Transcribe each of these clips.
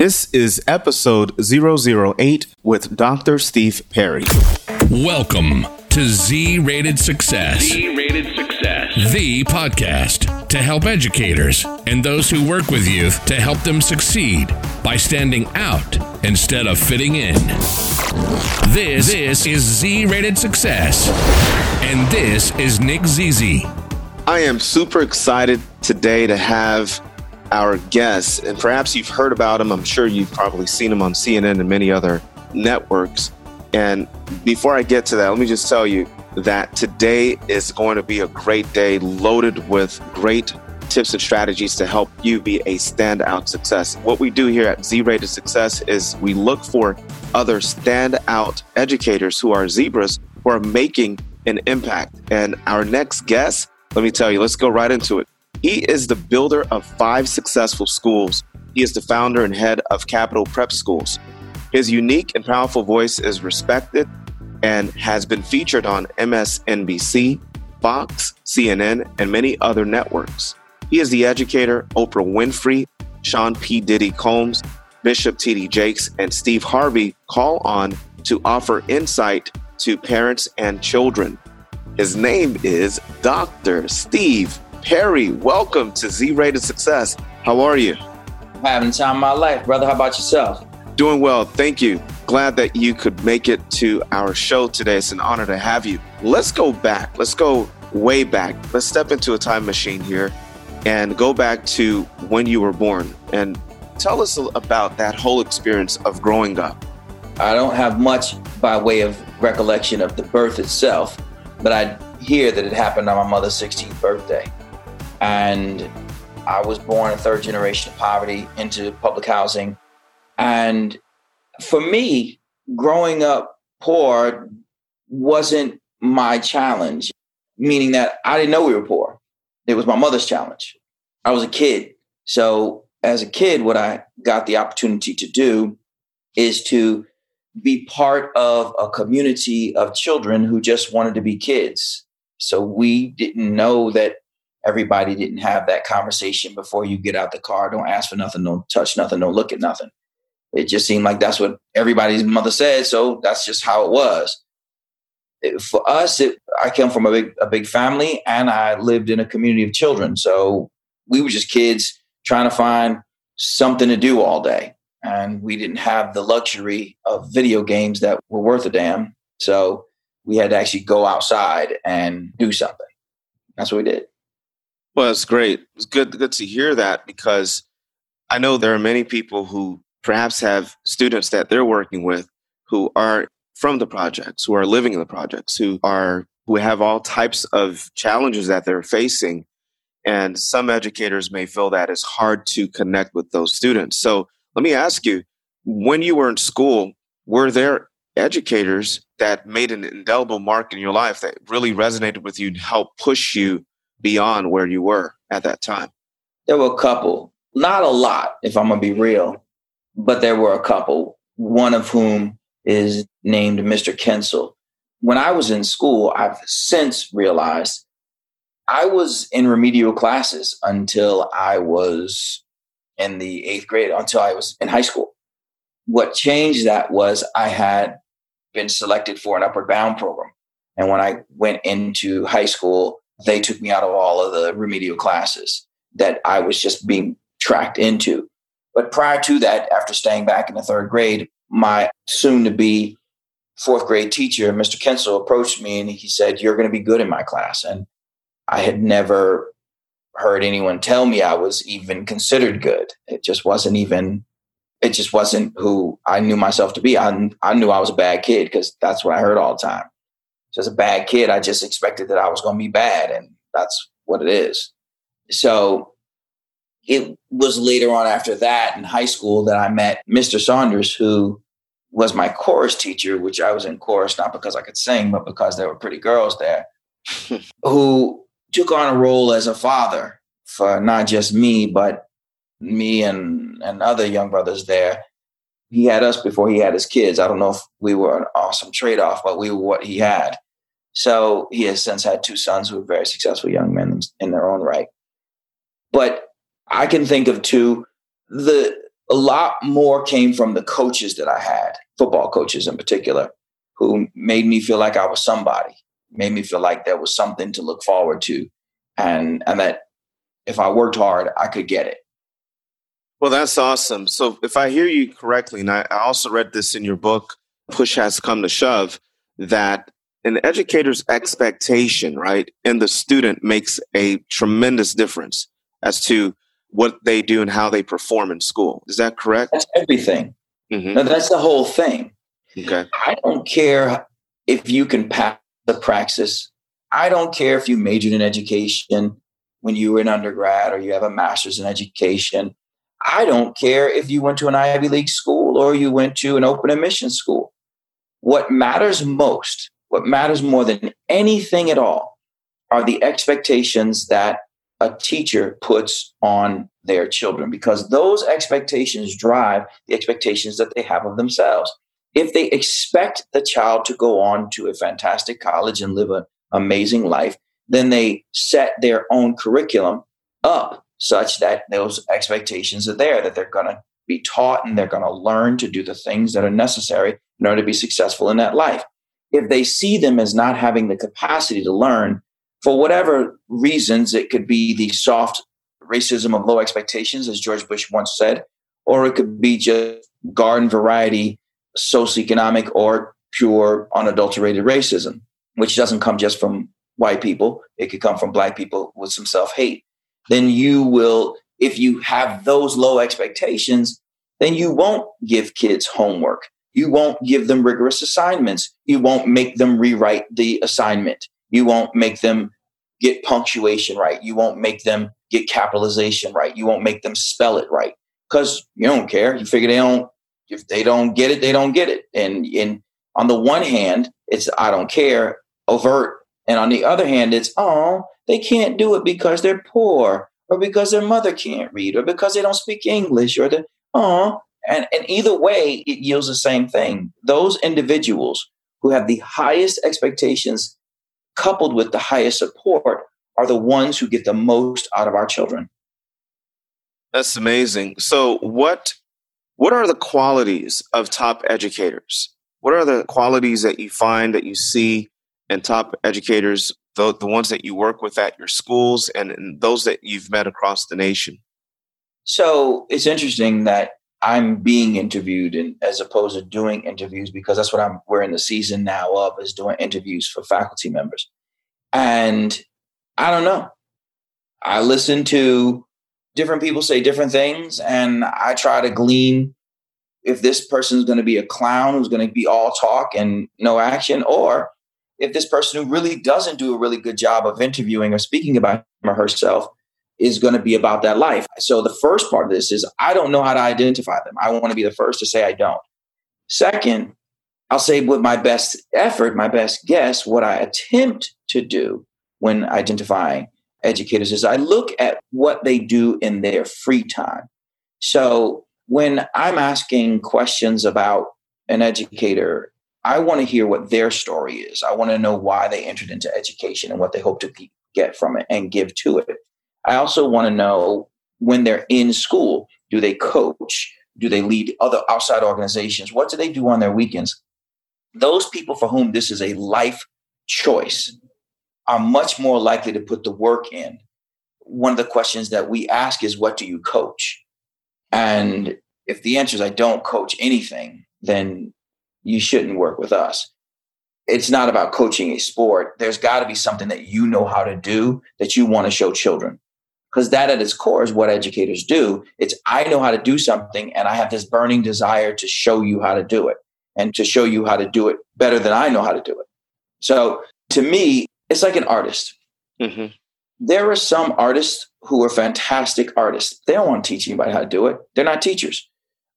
This is episode 008 with Dr. Steve Perry. Welcome to Z-Rated Success. Z-Rated Success. The podcast to help educators and those who work with youth to help them succeed by standing out instead of fitting in. This is Z-Rated Success. And this is Nick ZZ. I am super excited today to have our guest, and perhaps you've heard about him. I'm sure you've probably seen him on CNN and many other networks. And before I get to that, let me just tell you that today is going to be a great day, loaded with great tips and strategies to help you be a standout success. What we do here at Z-Rated Success is we look for other standout educators who are zebras, who are making an impact. And our next guest, let me tell you, let's go right into it. He is the builder of 5 successful schools. He is the founder and head of Capital Prep Schools. His unique and powerful voice is respected and has been featured on MSNBC, Fox, CNN, and many other networks. He is the educator Oprah Winfrey, Sean P. Diddy Combs, Bishop T.D. Jakes, and Steve Harvey call on to offer insight to parents and children. His name is Dr. Steve Perry. Welcome to Z-Rated Success. How are you? I'm having the time of my life, brother. How about yourself? Doing well, thank you. Glad that you could make it to our show today. It's an honor to have you. Let's go back. Let's go way back. Let's step into a time machine here and go back to when you were born. And tell us about that whole experience of growing up. I don't have much by way of recollection of the birth itself, but I hear that it happened on my mother's 16th birthday. And I was born in third generation poverty into public housing. And for me, growing up poor wasn't my challenge, meaning that I didn't know we were poor. It was my mother's challenge. I was a kid. So as a kid, what I got the opportunity to do is to be part of a community of children who just wanted to be kids. So we didn't know that everybody didn't have that conversation before you get out the car. Don't ask for nothing. Don't touch nothing. Don't look at nothing. It just seemed like that's what everybody's mother said. So that's just how it was. For us, I come from a big family, and I lived in a community of children. So we were just kids trying to find something to do all day. And we didn't have the luxury of video games that were worth a damn. So we had to actually go outside and do something. That's what we did. Well, it's great. It's good to hear that, because I know there are many people who perhaps have students that they're working with who are from the projects, who are living in the projects, who have all types of challenges that they're facing. And some educators may feel that it's hard to connect with those students. So let me ask you, when you were in school, were there educators that made an indelible mark in your life that really resonated with you and helped push you beyond where you were at that time? There were a couple, not a lot, if I'm going to be real, but there were a couple, one of whom is named Mr. Kensel. When I was in school, I've since realized I was in remedial classes until I was in the 8th grade, until I was in high school. What changed that was I had been selected for an upward bound program. And when I went into high school, they took me out of all of the remedial classes that I was just being tracked into. But prior to that, after staying back in the 3rd grade, my soon-to-be 4th grade teacher, Mr. Kensel, approached me and he said, "You're going to be good in my class." And I had never heard anyone tell me I was even considered good. It just wasn't who I knew myself to be. I knew I was a bad kid because that's what I heard all the time. So as a bad kid, I just expected that I was going to be bad, and that's what it is. So it was later on after that in high school that I met Mr. Saunders, who was my chorus teacher, which I was in chorus not because I could sing, but because there were pretty girls there, who took on a role as a father for not just me, but me and other young brothers there. He had us before he had his kids. I don't know if we were an awesome trade-off, but we were what he had. So he has since had 2 sons who are very successful young men in their own right. But I can think of 2. The a lot more came from the coaches that I had, football coaches in particular, who made me feel like I was somebody, made me feel like there was something to look forward to, and that if I worked hard, I could get it. Well, that's awesome. So if I hear you correctly, and I also read this in your book, Push Has Come to Shove, that an educator's expectation, right, and the student makes a tremendous difference as to what they do and how they perform in school. Is that correct? That's everything. Mm-hmm. No, that's the whole thing. Okay. I don't care if you can pass the praxis. I don't care if you majored in education when you were an undergrad or you have a master's in education. I don't care if you went to an Ivy League school or you went to an open admission school. What matters most, what matters more than anything at all, are the expectations that a teacher puts on their children, because those expectations drive the expectations that they have of themselves. If they expect the child to go on to a fantastic college and live an amazing life, then they set their own curriculum up such that those expectations are there, that they're going to be taught and they're going to learn to do the things that are necessary in order to be successful in that life. If they see them as not having the capacity to learn, for whatever reasons, it could be the soft racism of low expectations, as George Bush once said, or it could be just garden variety socioeconomic or pure unadulterated racism, which doesn't come just from white people. It could come from black people with some self-hate. Then you will, if you have those low expectations, then you won't give kids homework. You won't give them rigorous assignments. You won't make them rewrite the assignment. You won't make them get punctuation right. You won't make them get capitalization right. You won't make them spell it right, because you don't care. You figure they don't. If they don't get it, they don't get it. And on the one hand, it's I don't care, overt. And on the other hand, it's, oh, they can't do it because they're poor or because their mother can't read or because they don't speak English or the, oh. And either way, it yields the same thing. Those individuals who have the highest expectations coupled with the highest support are the ones who get the most out of our children. That's amazing. So what are the qualities of top educators? What are the qualities that you find that you see in top educators, the ones that you work with at your schools and those that you've met across the nation? So it's interesting that I'm being interviewed and as opposed to doing interviews, because that's what we're in the season now of, is doing interviews for faculty members. And I don't know. I listen to different people say different things, and I try to glean if this person's going to be a clown who's going to be all talk and no action, or if this person who really doesn't do a really good job of interviewing or speaking about him or herself is going to be about that life. So the first part of this is I don't know how to identify them. I want to be the first to say I don't. Second, I'll say with my best effort, my best guess, what I attempt to do when identifying educators is I look at what they do in their free time. So when I'm asking questions about an educator, I want to hear what their story is. I want to know why they entered into education and what they hope to get from it and give to it. I also want to know when they're in school, do they coach? Do they lead other outside organizations? What do they do on their weekends? Those people for whom this is a life choice are much more likely to put the work in. One of the questions that we ask is, what do you coach? And if the answer is, I don't coach anything, then you shouldn't work with us. It's not about coaching a sport. There's got to be something that you know how to do that you want to show children, because that at its core is what educators do. It's I know how to do something, and I have this burning desire to show you how to do it and to show you how to do it better than I know how to do it. So to me, it's like an artist. Mm-hmm. There are some artists who are fantastic artists. They don't want to teach anybody how to do it. They're not teachers.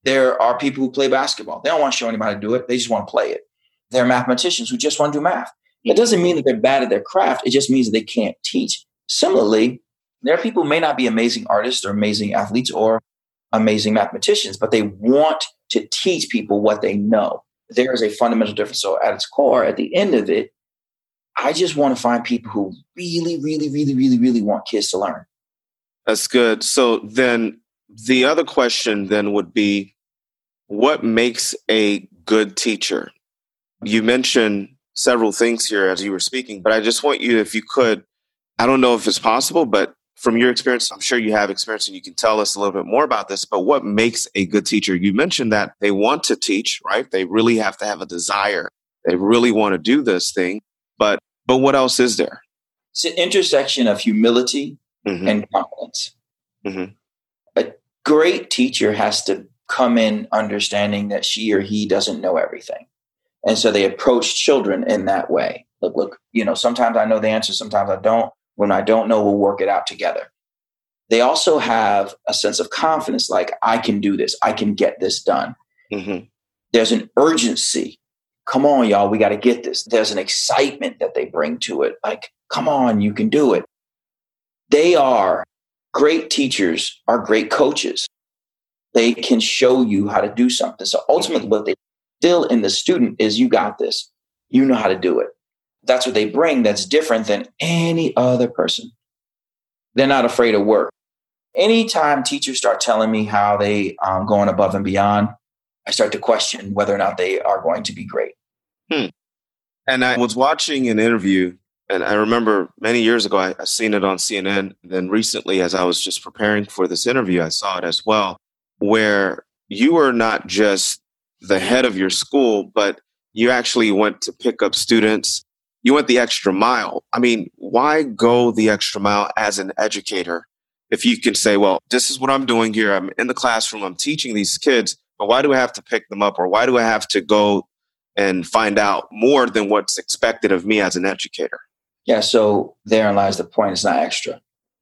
There are people who play basketball. They don't want to show anybody how to do it. They just want to play it. There are mathematicians who just want to do math. It doesn't mean that they're bad at their craft. It just means that they can't teach. Similarly, there are people who may not be amazing artists or amazing athletes or amazing mathematicians, but they want to teach people what they know. There is a fundamental difference. So at its core, at the end of it, I just want to find people who really, really, really, really, really want kids to learn. That's good. So then The other question then would be, what makes a good teacher? You mentioned several things here as you were speaking, but I just want you, if you could, I don't know if it's possible, but from your experience, I'm sure you have experience and you can tell us a little bit more about this, but what makes a good teacher? You mentioned that they want to teach, right? They really have to have a desire. They really want to do this thing, but what else is there? It's an intersection of humility and confidence. A great teacher has to come in understanding that she or he doesn't know everything. And so they approach children in that way. Look, you know, sometimes I know the answer, sometimes I don't. When I don't know, we'll work it out together. They also have a sense of confidence, like, I can do this. I can get this done. There's an urgency. Come on, y'all, we got to get this. There's an excitement that they bring to it. Like, come on, you can do it. They are great teachers, are great coaches. They can show you how to do something. So ultimately, what they still in the student is, you got this. You know how to do it. That's what they bring that's different than any other person. They're not afraid of work. Anytime teachers start telling me how they going above and beyond, I start to question whether or not they are going to be great. And I was watching an interview, and I remember many years ago, I seen it on CNN. Then recently, as I was just preparing for this interview, I saw it as well, where you were not just the head of your school, but you actually went to pick up students. You went the extra mile. I mean, why go the extra mile as an educator if you can say, well, this is what I'm doing here. I'm in the classroom. I'm teaching these kids. But why do I have to pick them up, or why do I have to go and find out more than what's expected of me as an educator? Yeah, so therein lies the point. It's not extra.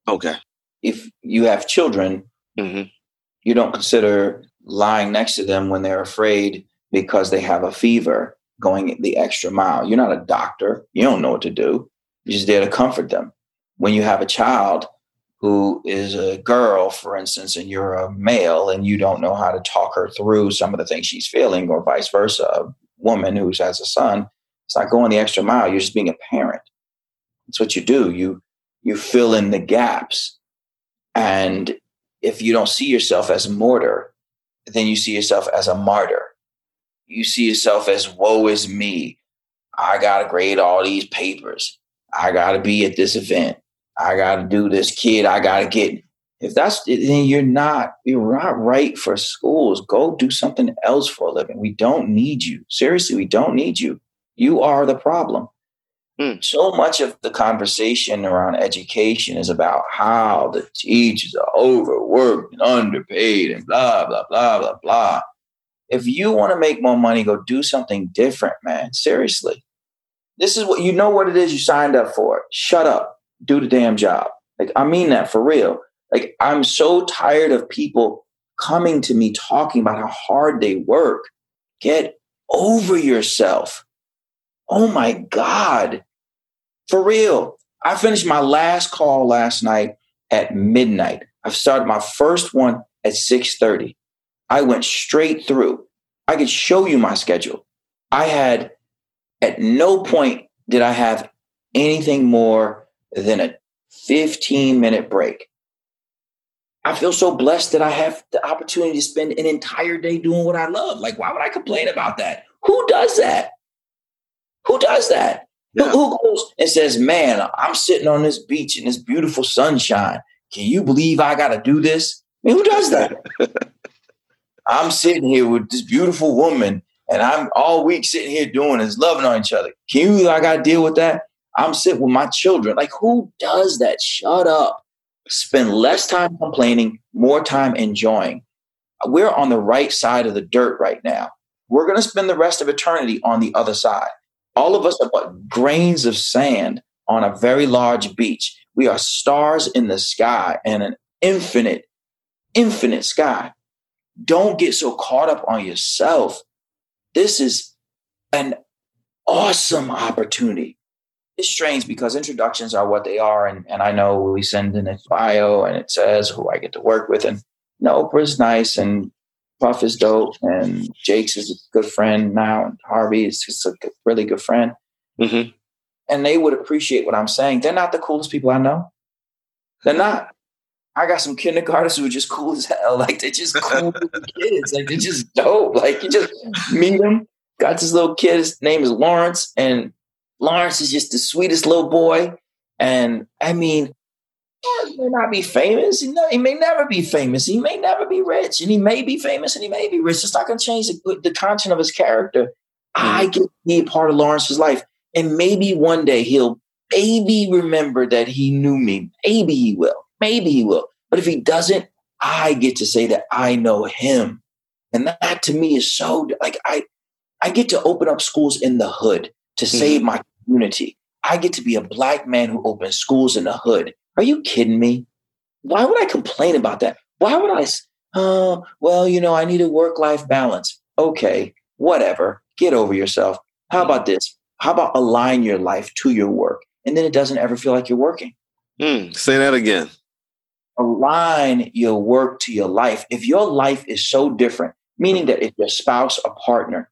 Okay. If you have children, you don't consider lying next to them when they're afraid because they have a fever going the extra mile. You're not a doctor. You don't know what to do. You're just there to comfort them. When you have a child who is a girl, for instance, and you're a male and you don't know how to talk her through some of the things she's feeling, or vice versa, a woman who has a son, it's not going the extra mile. You're just being a parent. That's what you do. You fill in the gaps. And if you don't see yourself as mortar, then you see yourself as a martyr. You see yourself as, woe is me. I got to grade all these papers. I got to be at this event. I got to do this kid. I got to get. If that's, then you're not right for schools. Go do something else for a living. We don't need you. Seriously, we don't need you. You are the problem. So much of the conversation around education is about how the teachers are overworked and underpaid and blah, blah, blah, blah, blah. If you want to make more money, go do something different, man. Seriously. This is what, you know what it is you signed up for. Shut up. Do the damn job. Like, I mean that for real. Like, I'm so tired of people coming to me talking about how hard they work. Get over yourself. Oh my God. For real. I finished my last call last night at midnight. I've started my first one at 6:30. I went straight through. I could show you my schedule. I had, at no point did I have anything more than a 15-minute break. I feel so blessed that I have the opportunity to spend an entire day doing what I love. Like, why would I complain about that? Who does that? Who does that? Yeah. Who goes and says, man, I'm sitting on this beach in this beautiful sunshine. Can you believe I got to do this? I mean, who does that? I'm sitting here with this beautiful woman, and I'm all week sitting here doing is loving on each other. Can you believe I got to deal with that? I'm sitting with my children. Like, who does that? Shut up. Spend less time complaining, more time enjoying. We're on the right side of the dirt right now. We're going to spend the rest of eternity on the other side. All of us are but grains of sand on a very large beach. We are stars in the sky and an infinite, infinite sky. Don't get so caught up on yourself. This is an awesome opportunity. It's strange because introductions are what they are. And I know we send in a bio and it says who I get to work with. And you know, Oprah's nice, and Puff is dope, and Jakes is a good friend now, and Harvey is just a good, really good friend. And they would appreciate what I'm saying. They're not the coolest people I know. They're not. I got some kindergartners who are just cool as hell. Like, they're just cool kids. Like, they're just dope. Like, you just meet them. Got this little kid. His name is Lawrence. And Lawrence is just the sweetest little boy. And, I mean, he may not be famous. He may never be famous. He may never be rich. And he may be famous and he may be rich. It's not going to change the content of his character. I get to be a part of Lawrence's life. And maybe one day he'll maybe remember that he knew me. Maybe he will. Maybe he will. But if he doesn't, I get to say that I know him. And that to me is so, like, I get to open up schools in the hood to save my community. I get to be a Black man who opens schools in the hood. Are you kidding me? Why would I complain about that? Why would I, well, you know, I need a work-life balance. Okay, whatever. Get over yourself. How about this? How about align your life to your work? And then it doesn't ever feel like you're working. Say that again. Align your work to your life. If your life is so different, meaning that if your spouse or partner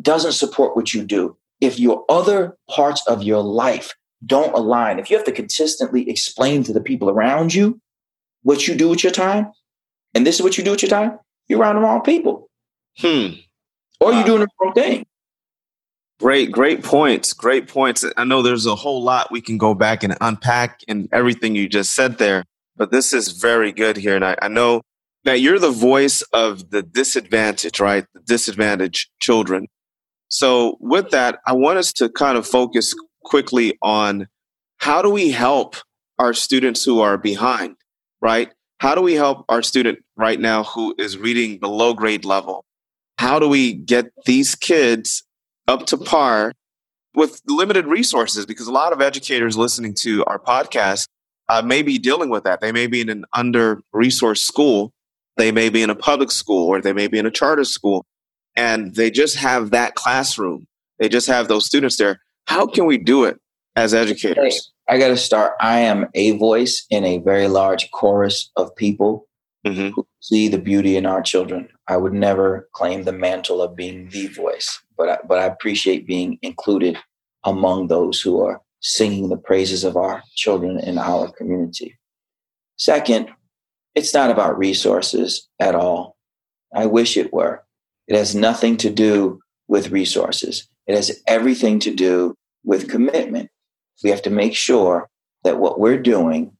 doesn't support what you do, if your other parts of your life don't align, if you have to consistently explain to the people around you what you do with your time, and this is what you do with your time, you're around the wrong people. Or you're doing the wrong thing. Great points. I know there's a whole lot we can go back and unpack and everything you just said there, but this is very good here. And I know that you're the voice of the disadvantaged, right? The disadvantaged children. So with that, I want us to kind of focus quickly on how do we help our students who are behind, right? How do we help our student right now who is reading below grade level? How do we get these kids up to par with limited resources? Because a lot of educators listening to our podcast may be dealing with that. They may be in an under-resourced school. They may be in a public school, or they may be in a charter school. And they just have that classroom. They just have those students there. How can we do it as educators? I got to start. I am a voice in a very large chorus of people who see the beauty in our children. I would never claim the mantle of being the voice, but I appreciate being included among those who are singing the praises of our children in our community. Second, it's not about resources at all. I wish it were. It has nothing to do with resources. It has everything to do with commitment. We have to make sure that what we're doing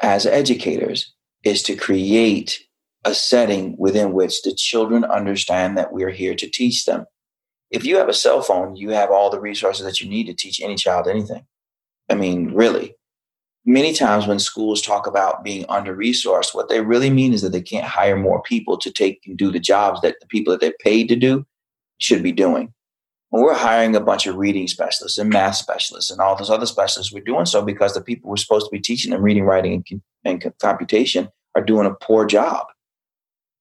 as educators is to create a setting within which the children understand that we're here to teach them. If you have a cell phone, you have all the resources that you need to teach any child anything. I mean, really. Many times when schools talk about being under-resourced, what they really mean is that they can't hire more people to take and do the jobs that the people that they're paid to do should be doing. When we're hiring a bunch of reading specialists and math specialists and all those other specialists, we're doing so because the people we're supposed to be teaching them reading, writing, and computation are doing a poor job.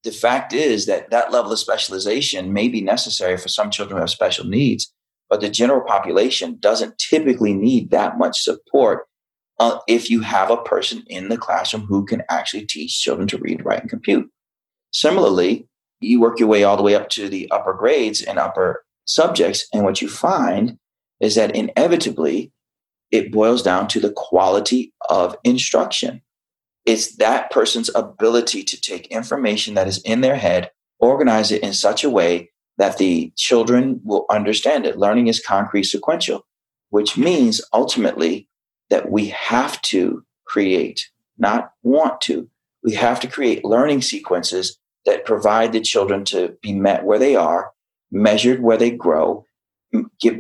The fact is that that level of specialization may be necessary for some children who have special needs, but the general population doesn't typically need that much support if you have a person in the classroom who can actually teach children to read, write, and compute. Similarly, you work your way all the way up to the upper grades and upper subjects, and what you find is that inevitably it boils down to the quality of instruction. It's that person's ability to take information that is in their head, organize it in such a way that the children will understand it. Learning is concrete sequential, which means ultimately that we have to create, not want to. We have to create learning sequences that provide the children to be met where they are, measured where they grow,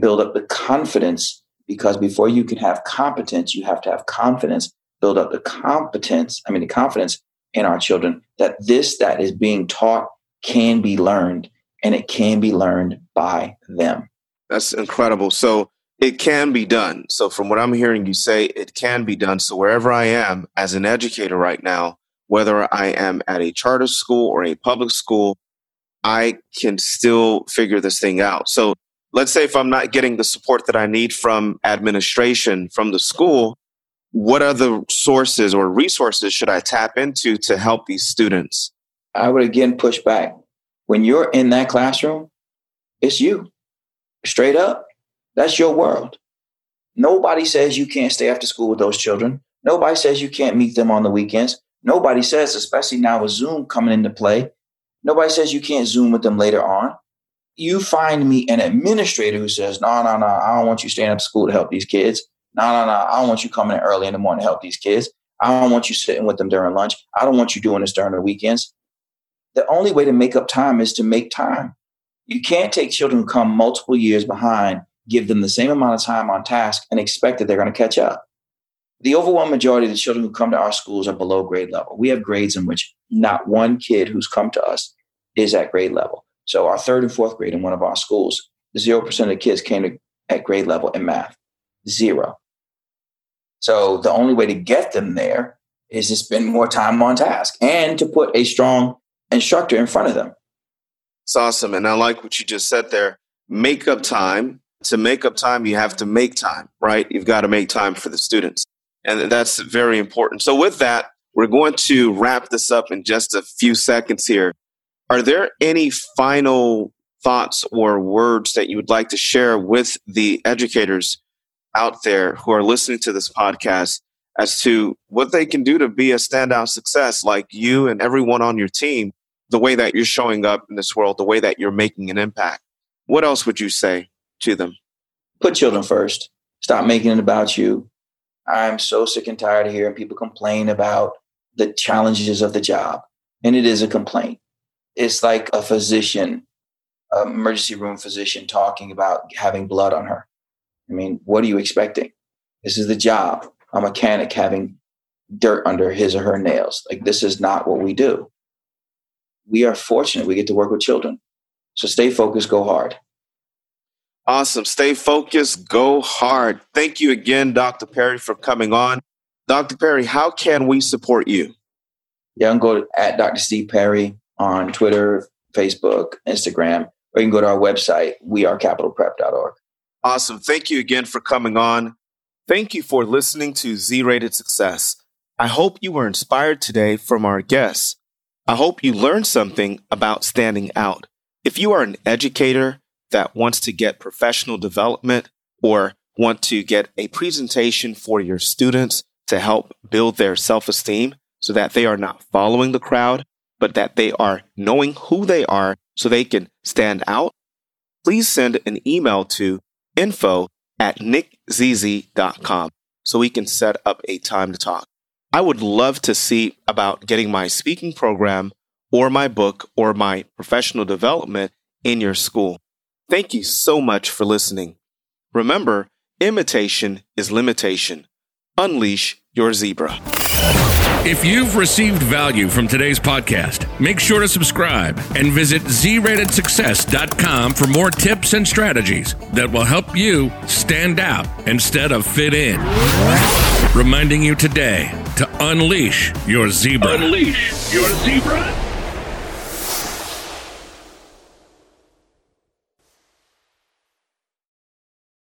build up the confidence, because before you can have competence, you have to have confidence, build up the confidence in our children that this that is being taught can be learned, and it can be learned by them. That's incredible. So it can be done. So from what I'm hearing you say, it can be done. So wherever I am as an educator right now, whether I am at a charter school or a public school, I can still figure this thing out. So let's say if I'm not getting the support that I need from administration, from the school, what other sources or resources should I tap into to help these students? I would again push back. When you're in that classroom, it's you. Straight up. That's your world. Nobody says you can't stay after school with those children. Nobody says you can't meet them on the weekends. Nobody says, especially now with Zoom coming into play, nobody says you can't Zoom with them later on. You find me an administrator who says, no, I don't want you staying up at school to help these kids. No, I don't want you coming in early in the morning to help these kids. I don't want you sitting with them during lunch. I don't want you doing this during the weekends. The only way to make up time is to make time. You can't take children who come multiple years behind, give them the same amount of time on task and expect that they're going to catch up. The overwhelming majority of the children who come to our schools are below grade level. We have grades in which not one kid who's come to us is at grade level. So our third and fourth grade in one of our schools, 0% of the kids came at grade level in math. 0. So the only way to get them there is to spend more time on task and to put a strong instructor in front of them. It's awesome. And I like what you just said there. Make up time. To make up time, you have to make time, right? You've got to make time for the students. And that's very important. So with that, we're going to wrap this up in just a few seconds here. Are there any final thoughts or words that you would like to share with the educators out there who are listening to this podcast as to what they can do to be a standout success like you and everyone on your team, the way that you're showing up in this world, the way that you're making an impact? What else would you say to them? Put children first. Stop making it about you. I'm so sick and tired of hearing people complain about the challenges of the job. And it is a complaint. It's like a physician, an emergency room physician talking about having blood on her. I mean, what are you expecting? This is the job. A mechanic having dirt under his or her nails. Like, this is not what we do. We are fortunate we get to work with children. So stay focused, go hard. Awesome. Stay focused, go hard. Thank you again, Dr. Perry, for coming on. Dr. Perry, how can we support you? Yeah, I can go at Dr. Steve Perry on Twitter, Facebook, Instagram, or you can go to our website, wearecapitalprep.org. Awesome. Thank you again for coming on. Thank you for listening to Z-Rated Success. I hope you were inspired today from our guests. I hope you learned something about standing out. If you are an educator that wants to get professional development or want to get a presentation for your students to help build their self-esteem so that they are not following the crowd, but that they are knowing who they are so they can stand out, please send an email to info@nickzz.com so we can set up a time to talk. I would love to see about getting my speaking program or my book or my professional development in your school. Thank you so much for listening. Remember, imitation is limitation. Unleash your zebra. If you've received value from today's podcast, make sure to subscribe and visit zratedsuccess.com for more tips and strategies that will help you stand out instead of fit in. Reminding you today to unleash your zebra. Unleash your zebra.